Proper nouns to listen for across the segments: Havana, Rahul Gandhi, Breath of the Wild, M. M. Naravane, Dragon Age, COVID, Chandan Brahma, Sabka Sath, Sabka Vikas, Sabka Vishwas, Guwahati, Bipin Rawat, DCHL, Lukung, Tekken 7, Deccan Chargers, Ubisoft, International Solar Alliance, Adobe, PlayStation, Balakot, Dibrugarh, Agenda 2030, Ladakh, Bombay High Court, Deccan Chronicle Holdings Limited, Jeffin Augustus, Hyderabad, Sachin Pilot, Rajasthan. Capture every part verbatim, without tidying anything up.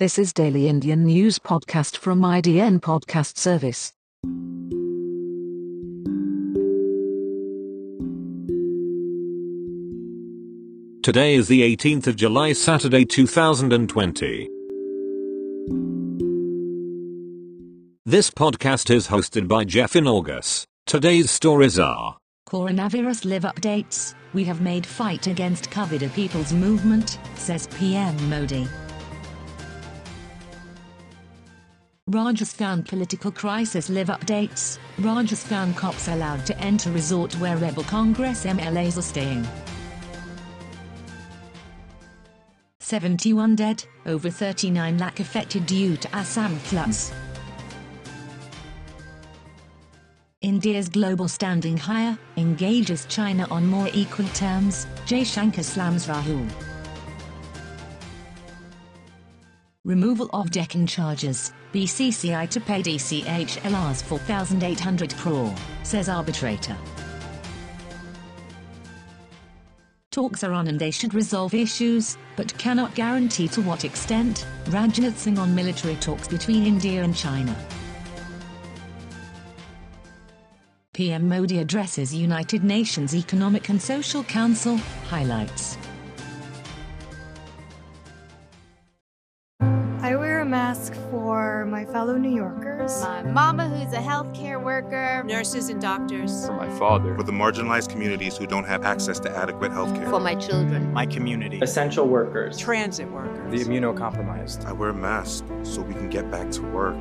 This is Daily Indian News Podcast from I D N Podcast Service. Today is the eighteenth of July, Saturday two thousand twenty. This podcast is hosted by Jeffin Augustus. Today's stories are: Coronavirus live updates, we have made fight against COVID a people's movement, says P M Modi. Rajasthan political crisis live updates, Rajasthan cops allowed to enter resort where rebel Congress M L As are staying. seventy-one dead, over thirty-nine lakh affected due to Assam floods. India's global standing higher, engages China on more equal terms, Jaishankar slams Rahul. Removal of Deccan Chargers, B C C I to pay D C H L's four thousand eight hundred crore, says arbitrator. Talks are on and they should resolve issues, but cannot guarantee to what extent, Rajnath Singh on military talks between India and China. P M Modi addresses United Nations Economic and Social Council, highlights. I wear a mask for my fellow New Yorkers. My mama, who's a healthcare worker. Nurses and doctors. For my father. For the marginalized communities who don't have access to adequate healthcare. For my children. My community. Essential workers. Transit workers. The immunocompromised. I wear a mask so we can get back to work.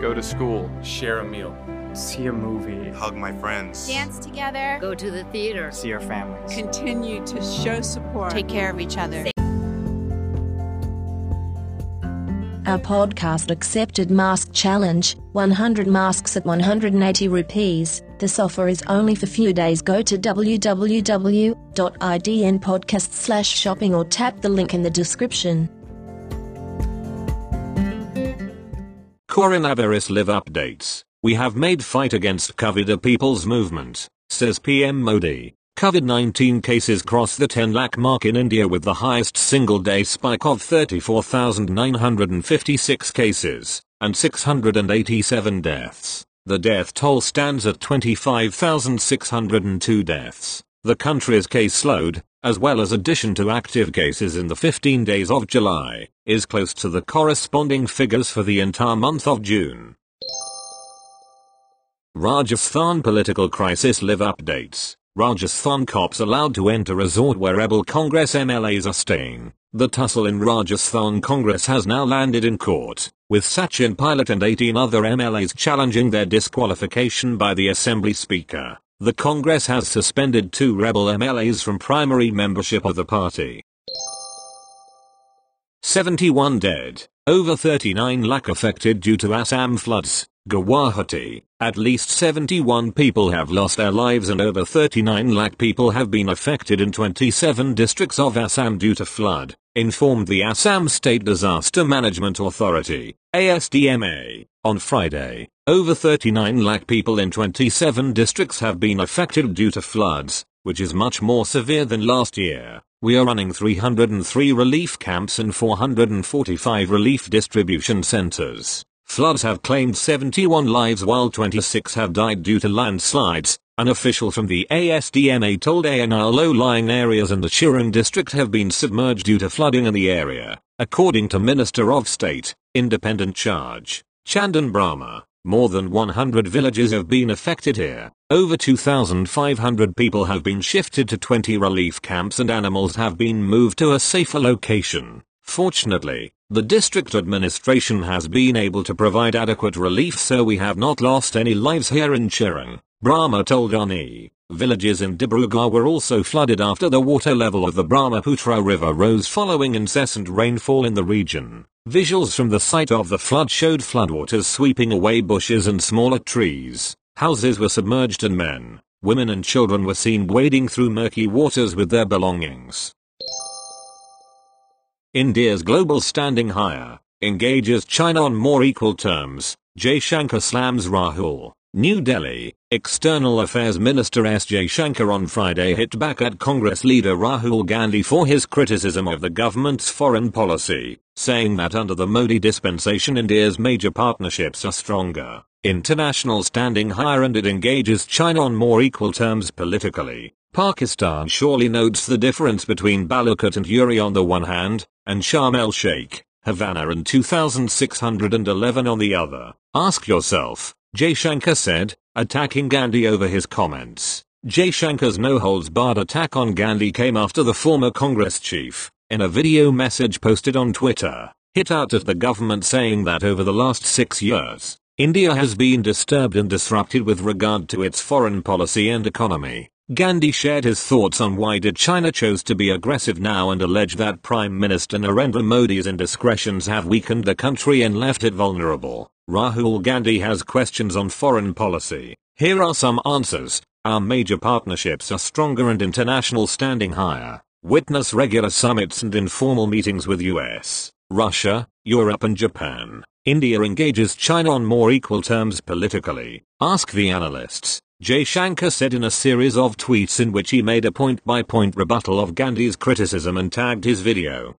Go to school. Share a meal. See a movie. Hug my friends. Dance together. Go to the theater. See your families. Continue to show support. Take care of each other. Our podcast accepted mask challenge, one hundred masks at one hundred eighty rupees. This offer is only for few days. Go to w w w dot i d n podcast slash shopping or tap the link in the description. Coronavirus live updates. We have made fight against COVID a people's movement, says P M Modi. COVID nineteen cases cross the ten lakh mark in India with the highest single-day spike of thirty-four thousand nine hundred fifty-six cases, and six hundred eighty-seven deaths. The death toll stands at twenty-five thousand six hundred two deaths. The country's caseload, as well as addition to active cases in the fifteen days of July, is close to the corresponding figures for the entire month of June. Rajasthan political crisis live updates. Rajasthan cops allowed to enter resort where rebel Congress M L As are staying. The tussle in Rajasthan Congress has now landed in court, with Sachin Pilot and eighteen other M L As challenging their disqualification by the Assembly Speaker. The Congress has suspended two rebel M L As from primary membership of the party. seventy-one dead, over thirty-nine lakh affected due to Assam floods. Guwahati, at least seventy-one people have lost their lives and over thirty-nine lakh people have been affected in twenty-seven districts of Assam due to flood, informed the Assam State Disaster Management Authority, A S D M A, on Friday. Over thirty-nine lakh people in twenty-seven districts have been affected due to floods, which is much more severe than last year. We are running three hundred three relief camps and four hundred forty-five relief distribution centers. Floods have claimed seventy-one lives while twenty-six have died due to landslides, an official from the A S D M A told A N R low-lying areas in the Sharm district have been submerged due to flooding in the area, according to Minister of State, Independent Charge, Chandan Brahma. More than one hundred villages have been affected here. Over two thousand five hundred people have been shifted to twenty relief camps and animals have been moved to a safer location. Fortunately, the district administration has been able to provide adequate relief, so we have not lost any lives here in Sharm, Brahma told A N R. Villages in Dibrugarh were also flooded after the water level of the Brahmaputra River rose following incessant rainfall in the region. Visuals from the site of the flood showed floodwaters sweeping away bushes and smaller trees. Houses were submerged and men, women and children were seen wading through murky waters with their belongings. India's global standing higher, engages China on more equal terms, Jaishankar slams Rahul. New Delhi, External Affairs Minister S. Jaishankar on Friday hit back at Congress leader Rahul Gandhi for his criticism of the government's foreign policy, saying that under the Modi dispensation India's major partnerships are stronger, international standing higher and it engages China on more equal terms politically. Pakistan surely notes the difference between Balakot and Uri on the one hand, and Sharm el-Sheikh, Havana and two thousand six hundred eleven on the other. Ask yourself, Jaishankar said, attacking Gandhi over his comments. Jaishankar's no-holds-barred attack on Gandhi came after the former Congress chief, in a video message posted on Twitter, hit out at the government saying that over the last six years, India has been disturbed and disrupted with regard to its foreign policy and economy. Gandhi shared his thoughts on why did China chose to be aggressive now and alleged that Prime Minister Narendra Modi's indiscretions have weakened the country and left it vulnerable. Rahul Gandhi has questions on foreign policy. Here are some answers. Our major partnerships are stronger and international standing higher. Witness regular summits and informal meetings with U S, Russia, Europe and Japan. India engages China on more equal terms politically. Ask the analysts. Jaishankar said in a series of tweets in which he made a point-by-point rebuttal of Gandhi's criticism and tagged his video.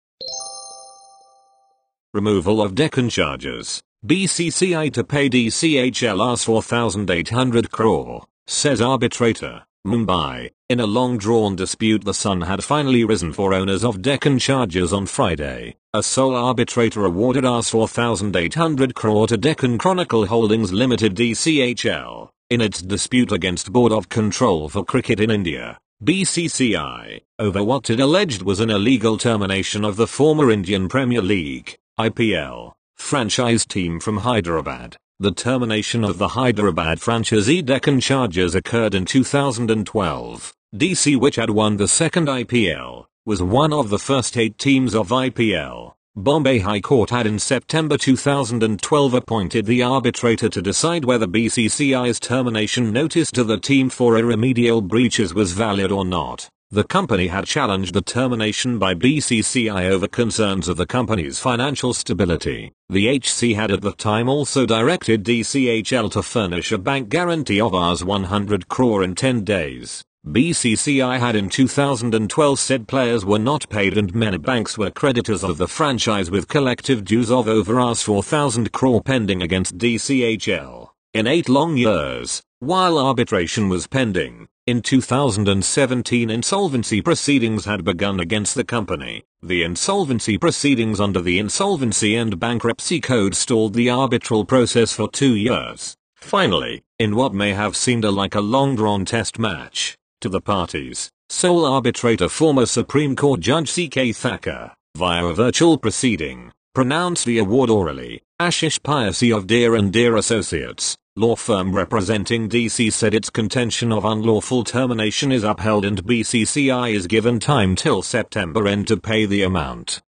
Removal of Deccan Chargers. B C C I to pay D C H L four thousand eight hundred crore, says arbitrator, Mumbai. In a long-drawn dispute the sun had finally risen for owners of Deccan Chargers on Friday. A sole arbitrator awarded four thousand eight hundred crore to Deccan Chronicle Holdings Limited D C H L, in its dispute against Board of Control for Cricket in India, B C C I, over what it alleged was an illegal termination of the former Indian Premier League, I P L. Franchise team from Hyderabad. The termination of the Hyderabad franchisee Deccan Chargers occurred in two thousand twelve. D C, which had won the second I P L, was one of the first eight teams of I P L. Bombay High Court had in September two thousand twelve appointed the arbitrator to decide whether B C C I's termination notice to the team for irremediable breaches was valid or not. The company had challenged the termination by B C C I over concerns of the company's financial stability. The H C had at the time also directed D C H L to furnish a bank guarantee of one hundred crore in ten days. B C C I had in two thousand twelve said players were not paid and many banks were creditors of the franchise with collective dues of over four thousand crore pending against D C H L. In eight long years, while arbitration was pending, in two thousand seventeen insolvency proceedings had begun against the company. The insolvency proceedings under the Insolvency and Bankruptcy Code stalled the arbitral process for two years. Finally, in what may have seemed a like a long-drawn test match, to the parties, sole arbitrator former Supreme Court Judge C K Thacker, via a virtual proceeding, pronounced the award orally. Ashish Piasi of Deer and Deer Associates, law firm representing D C, said its contention of unlawful termination is upheld and B C C I is given time till September end to pay the amount.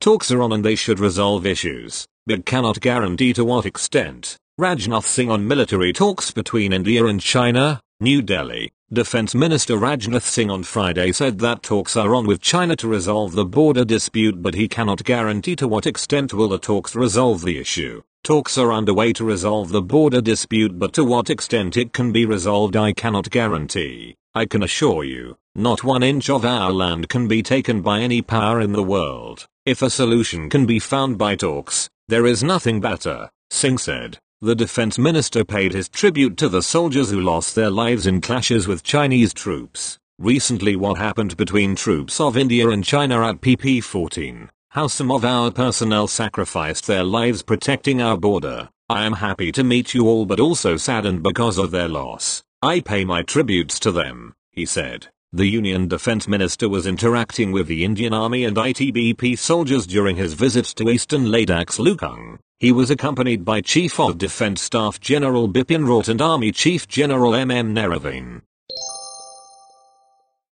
Talks are on and they should resolve issues, but cannot guarantee to what extent. Rajnath Singh on military talks between India and China, New Delhi. Defense Minister Rajnath Singh on Friday said that talks are on with China to resolve the border dispute, but he cannot guarantee to what extent will the talks resolve the issue. Talks are underway to resolve the border dispute, but to what extent it can be resolved I cannot guarantee. I can assure you, not one inch of our land can be taken by any power in the world. If a solution can be found by talks, there is nothing better, Singh said. The defense minister paid his tribute to the soldiers who lost their lives in clashes with Chinese troops. Recently, what happened between troops of India and China at P P fourteen, how some of our personnel sacrificed their lives protecting our border. I am happy to meet you all but also saddened because of their loss. I pay my tributes to them, he said. The Union Defense Minister was interacting with the Indian Army and I T B P soldiers during his visits to eastern Ladakh Lukung. He was accompanied by Chief of Defense Staff General Bipin Rawat and Army Chief General M. M. Naravane.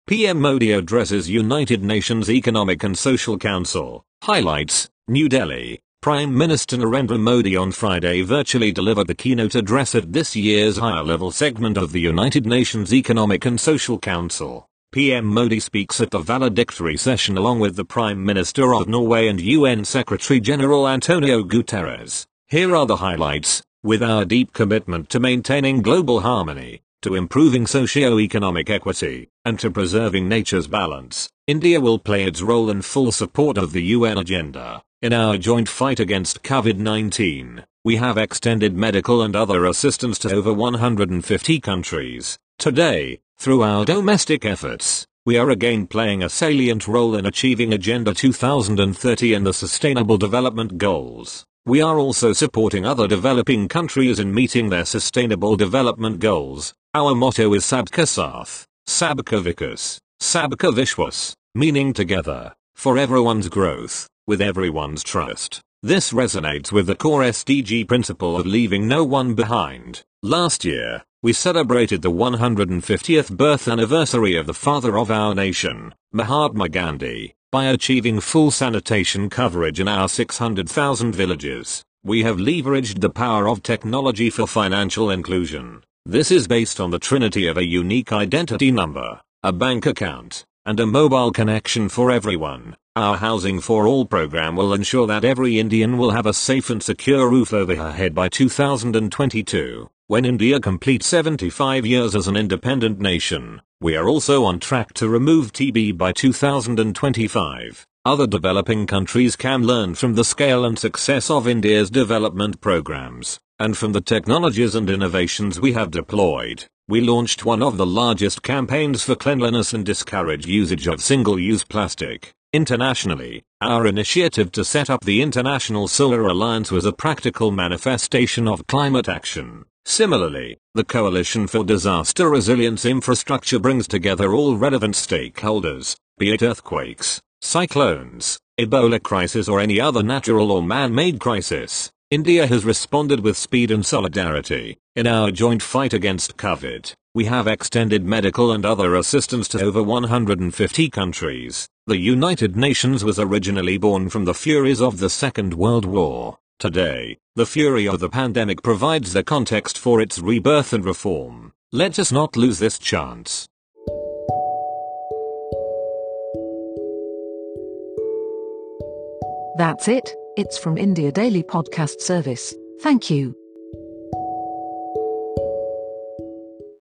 P M Modi addresses United Nations Economic and Social Council. Highlights, New Delhi. Prime Minister Narendra Modi on Friday virtually delivered the keynote address at this year's higher-level segment of the United Nations Economic and Social Council. P M Modi speaks at the valedictory session along with the Prime Minister of Norway and U N Secretary General Antonio Guterres. Here are the highlights. With our deep commitment to maintaining global harmony, to improving socio-economic equity, and to preserving nature's balance, India will play its role in full support of the U N agenda. In our joint fight against COVID nineteen, we have extended medical and other assistance to over one hundred fifty countries. Today, through our domestic efforts, we are again playing a salient role in achieving Agenda two thousand thirty and the Sustainable Development Goals. We are also supporting other developing countries in meeting their Sustainable Development Goals. Our motto is Sabka Sath, Sabka Vikas, Sabka Vishwas, meaning together, for everyone's growth, with everyone's trust. This resonates with the core S D G principle of leaving no one behind. Last year, we celebrated the one hundred fiftieth birth anniversary of the father of our nation, Mahatma Gandhi. By achieving full sanitation coverage in our six hundred thousand villages, we have leveraged the power of technology for financial inclusion. This is based on the trinity of a unique identity number, a bank account, and a mobile connection for everyone. Our Housing for All program will ensure that every Indian will have a safe and secure roof over her head by two thousand twenty-two. When India completes seventy-five years as an independent nation, we are also on track to remove T B by two thousand twenty-five. Other developing countries can learn from the scale and success of India's development programs, and from the technologies and innovations we have deployed. We launched one of the largest campaigns for cleanliness and discourage usage of single-use plastic. Internationally, our initiative to set up the International Solar Alliance was a practical manifestation of climate action. Similarly, the Coalition for Disaster Resilience Infrastructure brings together all relevant stakeholders, be it earthquakes, cyclones, Ebola crisis or any other natural or man-made crisis. India has responded with speed and solidarity. In our joint fight against COVID, we have extended medical and other assistance to over one hundred fifty countries. The United Nations was originally born from the furies of the Second World War. Today, the fury of the pandemic provides the context for its rebirth and reform. Let us not lose this chance. That's it. It's from India Daily Podcast Service. Thank you.